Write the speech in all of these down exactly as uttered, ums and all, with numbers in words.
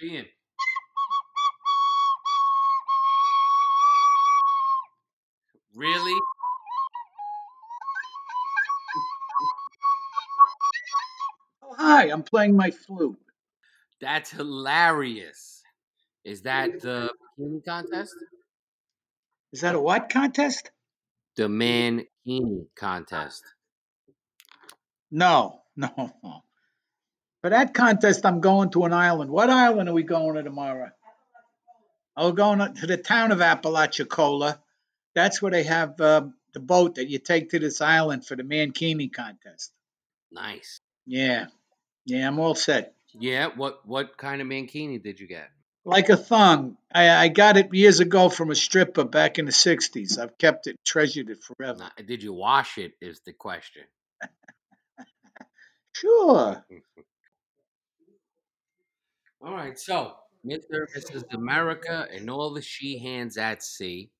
Kardashian. Really? Oh, hi, I'm playing my flute. That's hilarious. Is that the bikini contest? Is that a what contest? The man-kini contest. No, no, no. For that contest, I'm going to an island. What island are we going to tomorrow? Oh, going to the town of Apalachicola. That's where they have uh, the boat that you take to this island for the mankini contest. Nice. Yeah. Yeah, I'm all set. Yeah? What what kind of mankini did you get? Like a thong. I, I got it years ago from a stripper back in the sixties. I've kept it, treasured it forever. Now, did you wash it is the question. Sure. All right, so Mister and Missus America and all the she-hands at sea.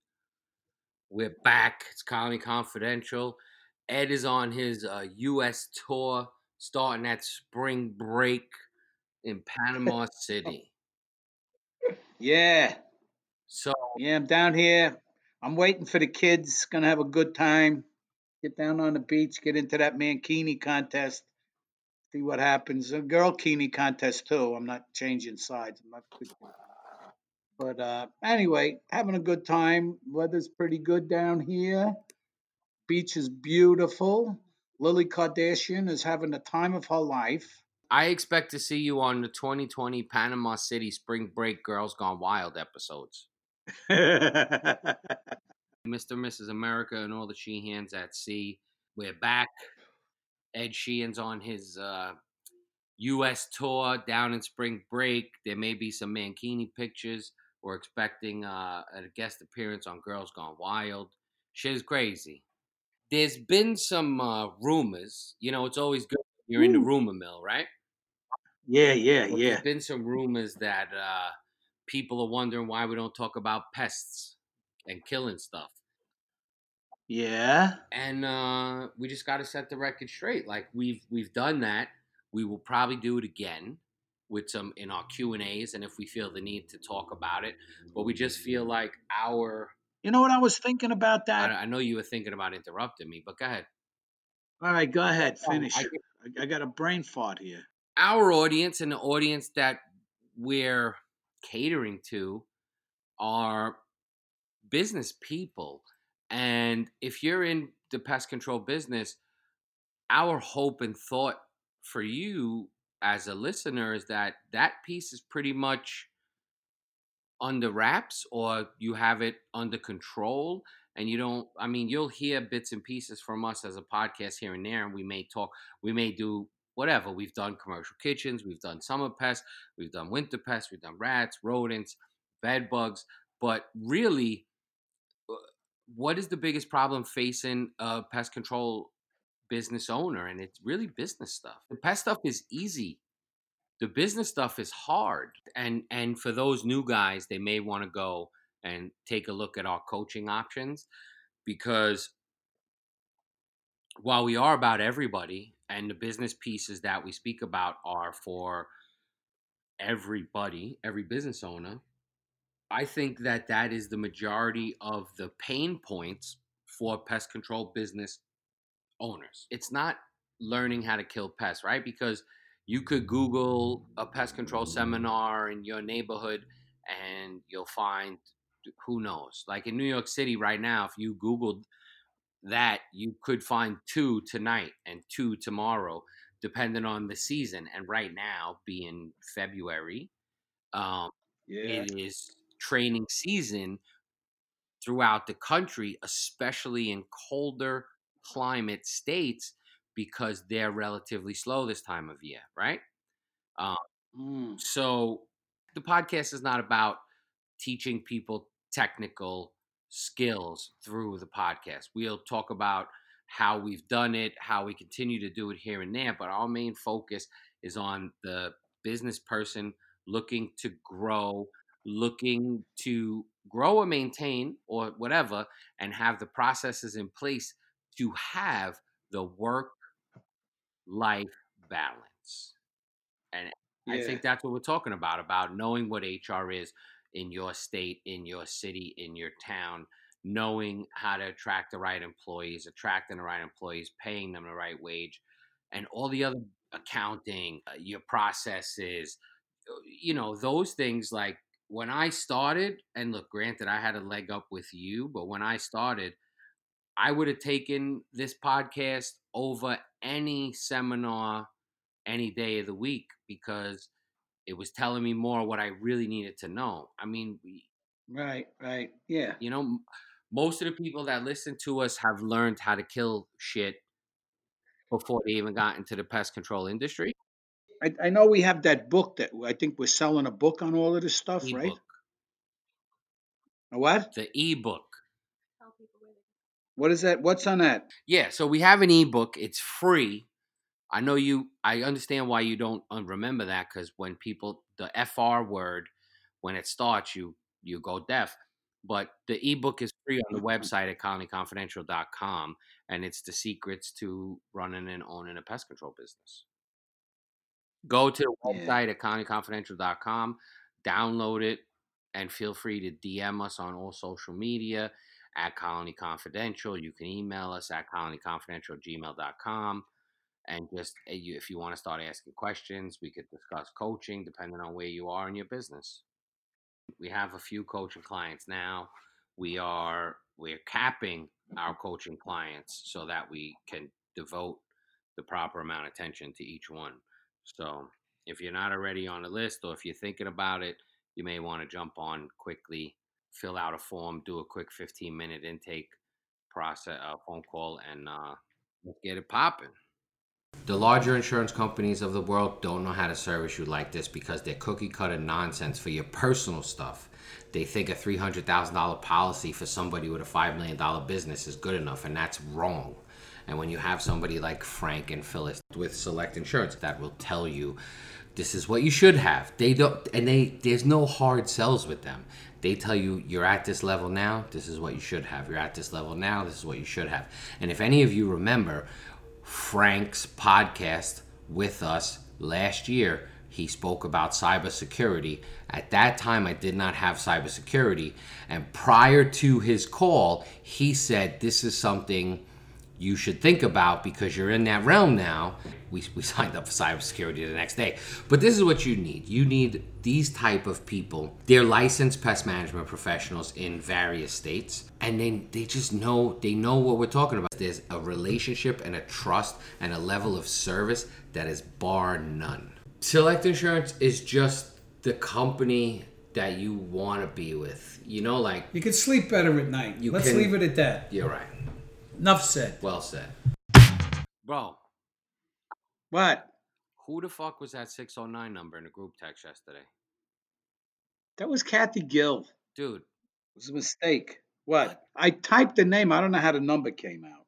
We're back. It's Colony Confidential. Ed is on his uh, U S tour starting at spring break in Panama City. Yeah. So yeah, I'm down here. I'm waiting for the kids. Gonna have a good time. Get down on the beach. Get into that mankini contest. See what happens. A girl-kini contest too. I'm not changing sides. I'm not. But uh, anyway, having a good time. Weather's pretty good down here. Beach is beautiful. Lily Kardashian is having the time of her life. I expect to see you on the twenty twenty Panama City Spring Break Girls Gone Wild episodes. Mister and Missus America and all the Sheehans at sea. We're back. Ed Sheehan's on his uh, U S tour down in spring break. There may be some mankini pictures. We're expecting uh, a guest appearance on Girls Gone Wild. Shit is crazy. There's been some uh, rumors. You know, it's always good when you're Ooh. in the rumor mill, right? Yeah, yeah, but yeah. There's been some rumors that uh, people are wondering why we don't talk about pests and killing stuff. Yeah. And uh, we just got to set the record straight. Like, we've we've done that. We will probably do it again with some in our Q and A's, and if we feel the need to talk about it. But we just feel like our... You know what I was thinking about that? I, I know you were thinking about interrupting me, but go ahead. All right, go ahead. Finish. Oh, I, I got a brain fart here. Our audience and the audience that we're catering to are business people. And if you're in the pest control business, our hope and thought for you as a listener is that that piece is pretty much under wraps, or you have it under control, and you don't, I mean, you'll hear bits and pieces from us as a podcast here and there, and we may talk, we may do whatever. We've done commercial kitchens, we've done summer pests, we've done winter pests, we've done rats, rodents, bed bugs, but really, what is the biggest problem facing a pest control business owner? And it's really business stuff. The pest stuff is easy. The business stuff is hard. And and for those new guys, they may want to go and take a look at our coaching options, because while we are about everybody and the business pieces that we speak about are for everybody, every business owner, I think that that is the majority of the pain points for pest control business owners. It's not learning how to kill pests, right? Because you could Google a pest control seminar in your neighborhood and you'll find, who knows, like in New York City right now, if you Googled that, you could find two tonight and two tomorrow, depending on the season. And right now being February, um, yeah. it is... training season throughout the country, especially in colder climate states, because they're relatively slow this time of year, right? Um, mm. So the podcast is not about teaching people technical skills through the podcast. We'll talk about how we've done it, how we continue to do it here and there, but our main focus is on the business person looking to grow, looking to grow or maintain or whatever, and have the processes in place to have the work-life balance. And Yeah. I think that's what we're talking about, about knowing what H R is in your state, in your city, in your town, knowing how to attract the right employees, attracting the right employees, paying them the right wage, and all the other accounting, uh, your processes, you know, those things. Like when I started, and look, granted, I had a leg up with you, but when I started, I would have taken this podcast over any seminar any day of the week because it was telling me more what I really needed to know. I mean, we, right, right. Yeah. You know, most of the people that listen to us have learned how to kill shit before they even got into the pest control industry. I, I know we have that book that I think we're selling a book on all of this stuff, e-book. Right? A what? The ebook. What is that? What's on that? Yeah, so we have an ebook. It's free. I know you, I understand why you don't remember that, because when people, the F R word, when it starts, you you go deaf. But the ebook is free on the website at colony confidential dot com, and it's the secrets to running and owning a pest control business. Go to the website yeah. at colony confidential dot com, download it, and feel free to D M us on all social media at Colony Confidential. You can email us at colony confidential at gmail dot com. And just if you want to start asking questions, we could discuss coaching depending on where you are in your business. We have a few coaching clients now. We are we're capping our coaching clients so that we can devote the proper amount of attention to each one. So if you're not already on the list, or if you're thinking about it, you may want to jump on quickly, fill out a form, do a quick fifteen minute intake process, uh, phone call, and uh, get it popping. The larger insurance companies of the world don't know how to service you like this because they're cookie cutter nonsense for your personal stuff. They think a three hundred thousand dollars policy for somebody with a five million dollars business is good enough, and that's wrong. And when you have somebody like Frank and Phyllis with Select Insurance that will tell you this is what you should have. They don't, and they there's no hard sells with them. They tell you, you're at this level now, this is what you should have. You're at this level now, this is what you should have. And if any of you remember Frank's podcast with us last year, he spoke about cybersecurity. At that time, I did not have cybersecurity. And prior to his call, he said, this is something you should think about because you're in that realm now. We, we signed up for cybersecurity the next day. But this is what you need. You need these type of people. They're licensed pest management professionals in various states. And then they just know, they know what we're talking about. There's a relationship and a trust and a level of service that is bar none. Select Insurance is just the company that you want to be with. You know, like... You can sleep better at night. You Let's can, leave it at that. You're right. Enough said. Well said. Bro. What? Who the fuck was that six oh nine number in the group text yesterday? That was Kathy Gill. Dude. It was a mistake. What? what? I typed the name. I don't know how the number came out.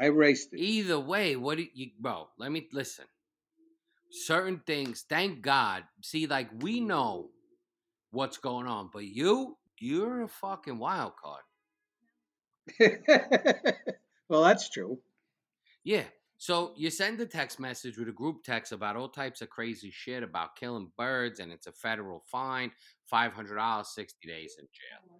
I erased it. Either way, what did you... Bro, let me... Listen. Certain things, thank God. See, like, we know what's going on, but you, you're a fucking wild card. Well, that's true. Yeah. So you send a text message with a group text about all types of crazy shit about killing birds, and it's a federal fine, five hundred dollars, sixty days in jail.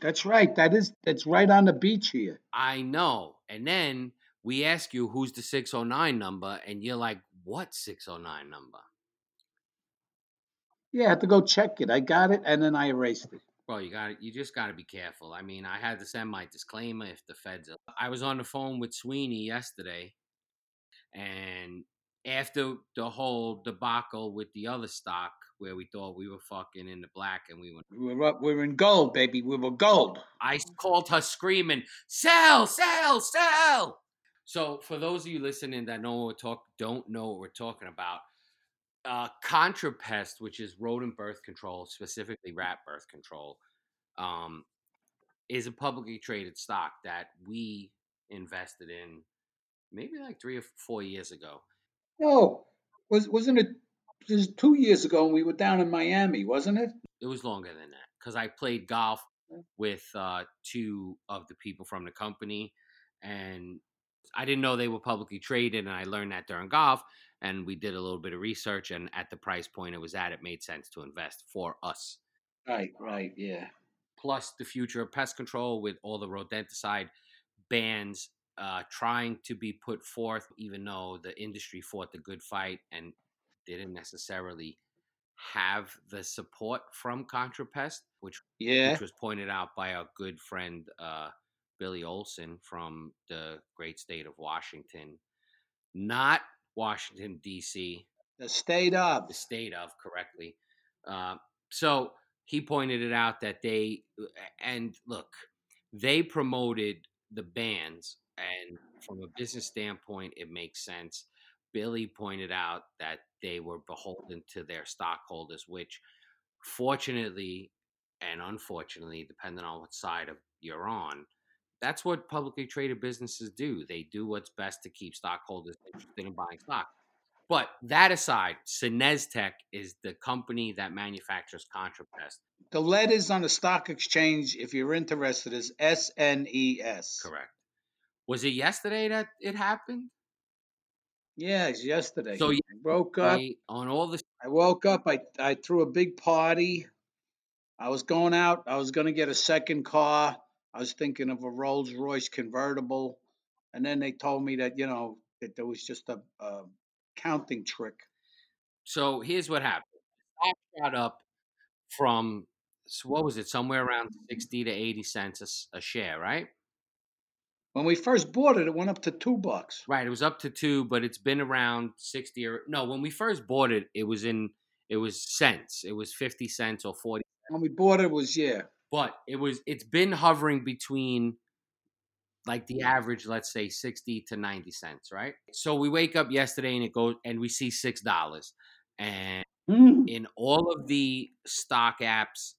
That's right. That is, that's right on the beach here. I know. And then we ask you, who's the six oh nine number? And you're like, what six oh nine number? Yeah, I had to go check it. I got it, and then I erased it. Well, you got you just got to be careful. I mean, I had to send my disclaimer if the feds are... I was on the phone with Sweeney yesterday, and after the whole debacle with the other stock where we thought we were fucking in the black and we were... We were, up, we were in gold, baby. We were gold. I called her screaming, sell, sell, sell! So for those of you listening that know what we're talk, don't know what we're talking about, uh, ContraPest, which is rodent birth control, specifically rat birth control, um, is a publicly traded stock that we invested in maybe like three or four years ago. No, was, wasn't it, it was two years ago when we were down in Miami, wasn't it? It was longer than that because I played golf with uh, two of the people from the company, and I didn't know they were publicly traded, and I learned that during golf. and we did a little bit of research, and at the price point it was at, it made sense to invest for us. Right, right, yeah. Plus the future of pest control with all the rodenticide bans uh, trying to be put forth, even though the industry fought the good fight and didn't necessarily have the support from ContraPest, which, yeah. which was pointed out by our good friend uh, Billy Olson from the great state of Washington. Not Washington, D C. The state of. The state of, correctly. Uh, so he pointed it out that they, and look, they promoted the bans, and from a business standpoint, it makes sense. Billy pointed out that they were beholden to their stockholders, which fortunately and unfortunately, depending on what side of you're on, that's what publicly traded businesses do. They do what's best to keep stockholders interested in buying stock. But that aside, SenesTech is the company that manufactures ContraPest. The letters on the stock exchange, if you're interested, is S N E S. Correct. Was it yesterday that it happened? Yeah, it's yesterday. So I woke up. I, on all the- I woke up. I, I threw a big party. I was going out. I was going to get a second car. I was thinking of a Rolls Royce convertible. And then they told me that, you know, that there was just a... a counting trick. So here's what happened. I got up from, what was it, somewhere around sixty to eighty cents a, a share, right? When we first bought it, it went up to two bucks. Right, it was up to two, but it's been around sixty or, no, when we first bought it, it was in, it was cents. It was fifty cents or forty. When we bought it, it was, yeah. But it was, it's been hovering between like the average, let's say sixty to ninety cents, right? So we wake up yesterday and it goes, and we see six dollars. And in all of the stock apps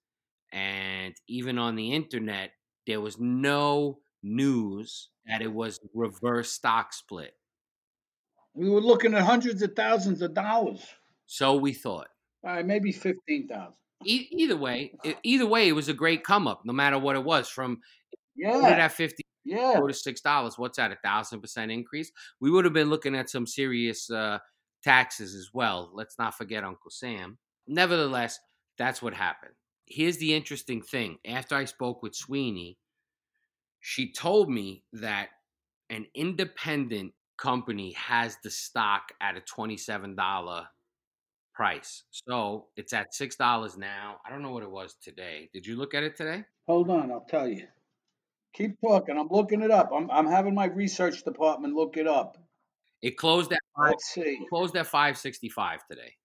and even on the internet, there was no news that it was reverse stock split. We were looking at hundreds of thousands of dollars. So we thought. All right, maybe fifteen thousand. E- either way, it, either way, it was a great come up, no matter what it was. From yeah. that fifty. Yeah, go to six dollars. What's that? A thousand percent increase. We would have been looking at some serious uh, taxes as well. Let's not forget Uncle Sam. Nevertheless, that's what happened. Here's the interesting thing. After I spoke with Sweeney, she told me that an independent company has the stock at a twenty-seven dollar price. So it's at six dollars now. I don't know what it was today. Did you look at it today? Hold on, I'll tell you. Keep talking. I'm looking it up. I'm I'm having my research department look it up. It closed at Let's see. Closed at five sixty-five today.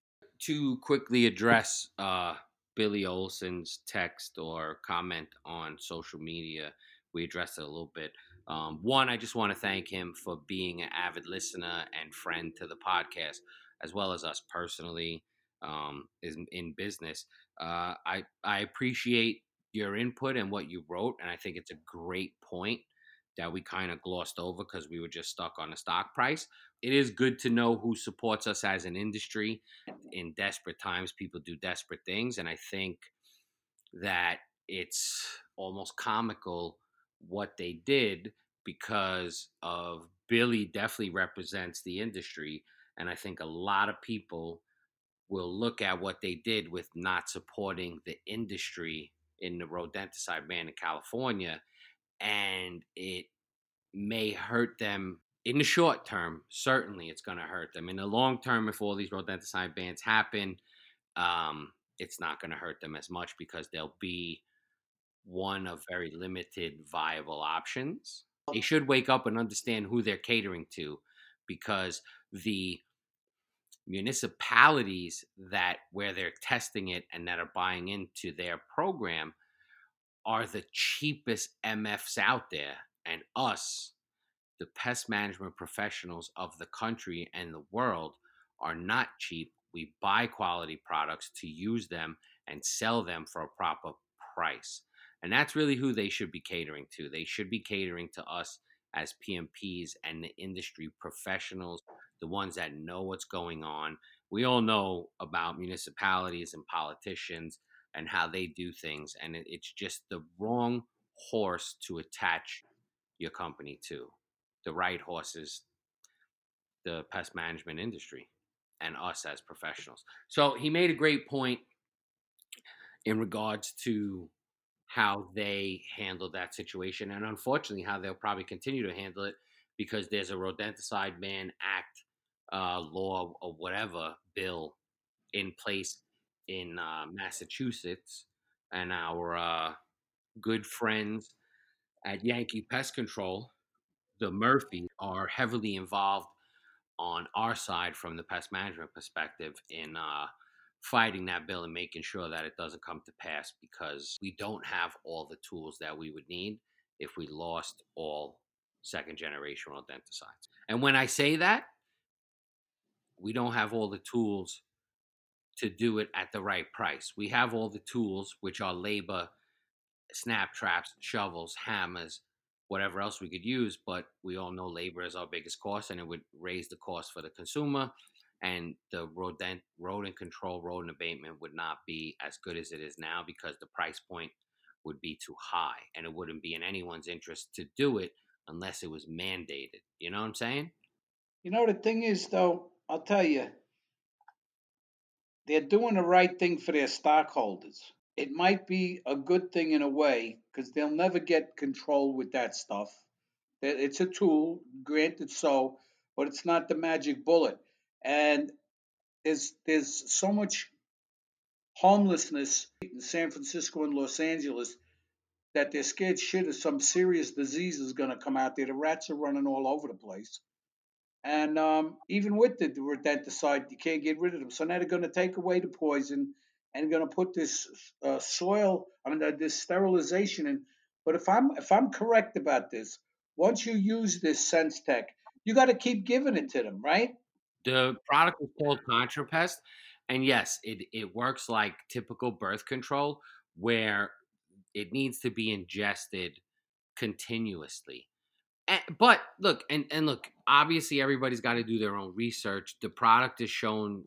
To quickly address uh, Billy Olson's text or comment on social media, we addressed it a little bit. Um, one, I just want to thank him for being an avid listener and friend to the podcast, as well as us personally um, in, in business. Uh, I I appreciate your input and what you wrote. And I think it's a great point that we kind of glossed over because we were just stuck on the stock price. It is good to know who supports us as an industry. In desperate times, people do desperate things. And I think that it's almost comical what they did because of Billy definitely represents the industry. And I think a lot of people will look at what they did with not supporting the industry in the rodenticide ban in California, and it may hurt them in the short term. Certainly, it's going to hurt them in the long term. If all these rodenticide bans happen, um, it's not going to hurt them as much because they'll be one of very limited viable options. They should wake up and understand who they're catering to, because the municipalities that where they're testing it and that are buying into their program are the cheapest M Fs out there, and us, the pest management professionals of the country and the world, are not cheap. We buy quality products to use them and sell them for a proper price, and that's really who they should be catering to. They should be catering to us as P M Ps and the industry professionals, the ones that know what's going on. We all know about municipalities and politicians and how they do things, and it's just the wrong horse to attach your company to. The right horse is the pest management industry. and us as professionals. So he made a great point in regards to how they handled that situation, and unfortunately how they'll probably continue to handle it, because there's a rodenticide ban act, uh, law or whatever bill in place in uh, Massachusetts, and our uh, good friends at Yankee Pest Control, the Murphy, are heavily involved on our side from the pest management perspective in uh, fighting that bill and making sure that it doesn't come to pass, because we don't have all the tools that we would need if we lost all second generation rodenticides. And when I say that, we don't have all the tools to do it at the right price. We have all the tools, which are labor, snap traps, shovels, hammers, whatever else we could use, but we all know labor is our biggest cost, and it would raise the cost for the consumer, and the rodent, rodent control, rodent abatement would not be as good as it is now, because the price point would be too high, and it wouldn't be in anyone's interest to do it unless it was mandated. You know what I'm saying? You know, the thing is, though, I'll tell you, they're doing the right thing for their stockholders. It might be a good thing in a way, because they'll never get control with that stuff. It's a tool, granted so, but it's not the magic bullet. And there's there's so much homelessness in San Francisco and Los Angeles that they're scared shit if some serious disease is going to come out there. The rats are running all over the place. And um, even with the rodenticide, you can't get rid of them. So now they're going to take away the poison and going to put this uh, soil, I mean, uh, this sterilization in. But if I'm if I'm correct about this, once you use this SenesTech, you got to keep giving it to them, right? The product is called ContraPest, and yes, it, it works like typical birth control, where it needs to be ingested continuously. And, but look, and, and look, obviously everybody's got to do their own research. The product is shown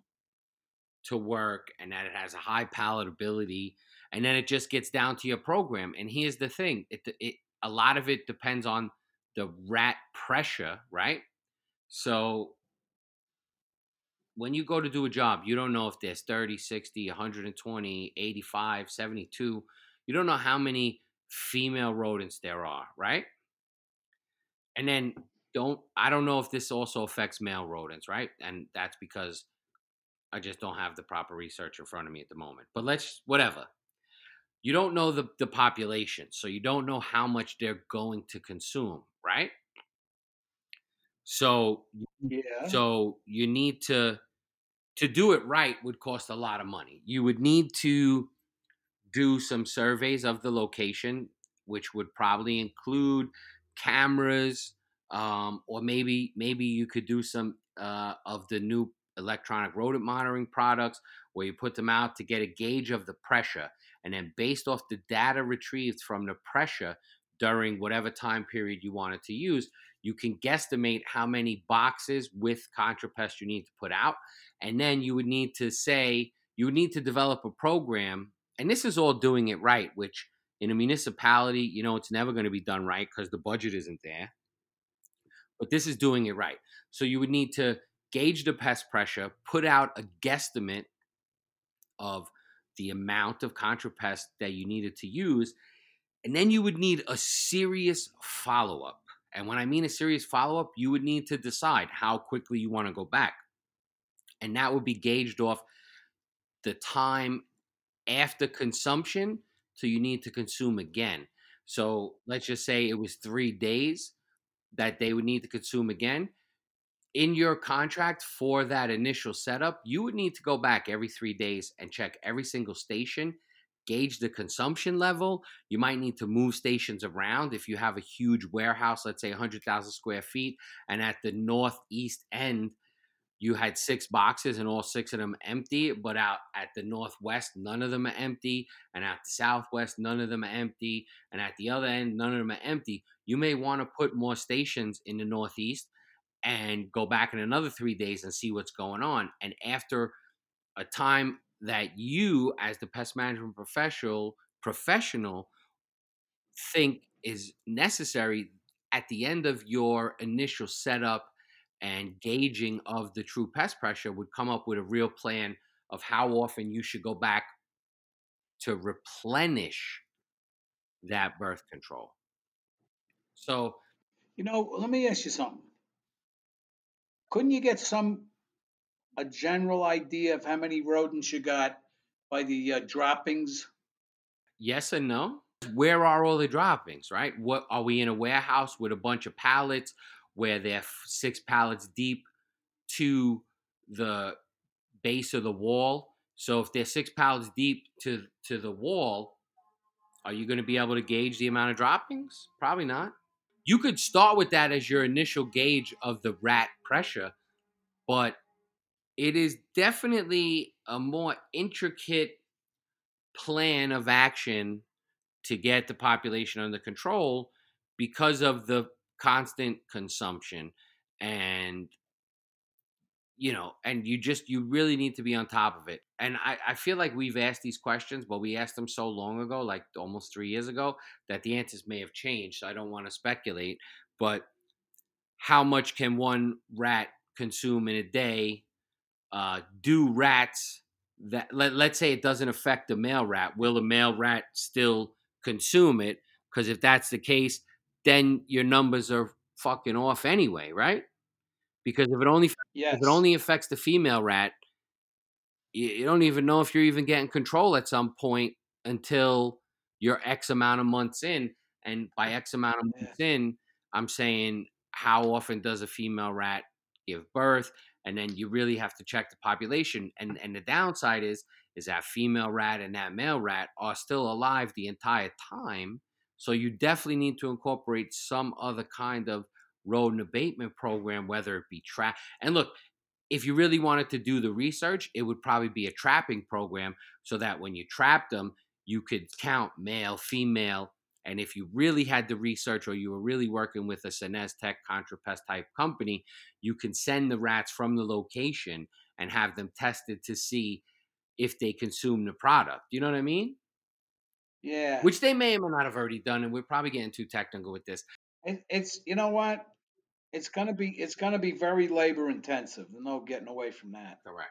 to work, and that it has a high palatability, and then it just gets down to your program. And here's the thing, it, it a lot of it depends on the rat pressure, right? So when you go to do a job, you don't know if there's thirty, sixty, one twenty, eighty-five, seventy-two. You don't know how many female rodents there are, right? And then don't I don't know if this also affects male rodents, right? And that's because I just don't have the proper research in front of me at the moment. But let's, whatever. You don't know the, the population, so you don't know how much they're going to consume, right? So, yeah. so you need to, to do it right would cost a lot of money. You would need to do some surveys of the location, which would probably include cameras, um, or maybe maybe you could do some uh, of the new electronic rodent monitoring products, where you put them out to get a gauge of the pressure, and then based off the data retrieved from the pressure during whatever time period you wanted to use, you can guesstimate how many boxes with ContraPest you need to put out. And then you would need to say, you would need to develop a program, and this is all doing it right, which in a municipality, you know, it's never going to be done right because the budget isn't there, but this is doing it right. So you would need to gauge the pest pressure, put out a guesstimate of the amount of ContraPest that you needed to use, and then you would need a serious follow-up. And when I mean a serious follow-up, you would need to decide how quickly you want to go back. And that would be gauged off the time after consumption till you need to consume again. So let's just say it was three days that they would need to consume again. In your contract for that initial setup, you would need to go back every three days and check every single station, gauge the consumption level. You might need to move stations around if you have a huge warehouse, let's say one hundred thousand square feet, and at the northeast end, you had six boxes and all six of them empty, but out at the northwest, none of them are empty, and at the southwest, none of them are empty, and at the other end, none of them are empty. You may want to put more stations in the northeast and go back in another three days and see what's going on. And after a time that you, as the pest management professional, professional think is necessary, at the end of your initial setup and gauging of the true pest pressure would come up with a real plan of how often you should go back to replenish that birth control. So, you know, let me ask you something. Couldn't you get some a general idea of how many rodents you got by the uh, droppings? Yes and no. Where are all the droppings, right? What are we in a warehouse with a bunch of pallets where they're six pallets deep to the base of the wall? So if they're six pallets deep to to the wall, are you going to be able to gauge the amount of droppings? Probably not. You could start with that as your initial gauge of the rat pressure, but it is definitely a more intricate plan of action to get the population under control because of the constant consumption. And, you know, and you just, you really need to be on top of it. And I, I feel like we've asked these questions, but we asked them so long ago, like almost three years ago, that the answers may have changed. So I don't want to speculate, but how much can one rat consume in a day? Uh, do rats that, let, let's say it doesn't affect the male rat. Will the male rat still consume it? Because if that's the case, then your numbers are fucking off anyway, right? Because if it only yes. if it only affects the female rat, you, you don't even know if you're even getting control at some point until you're X amount of months in. And by X amount of months yeah. in, I'm saying how often does a female rat give birth? And then you really have to check the population. And and the downside is, is that female rat and that male rat are still alive the entire time. So you definitely need to incorporate some other kind of rodent abatement program, whether it be trap. And look, if you really wanted to do the research, it would probably be a trapping program so that when you trap them, you could count male, female. And if you really had the research or you were really working with a SenesTech, ContraPest type company, you can send the rats from the location and have them tested to see if they consume the product. You know what I mean? Yeah. Which they may or may not have already done, and we're probably getting too technical with this. It, it's you know what? It's gonna be it's gonna be very labor intensive. There's no getting away from that. Correct.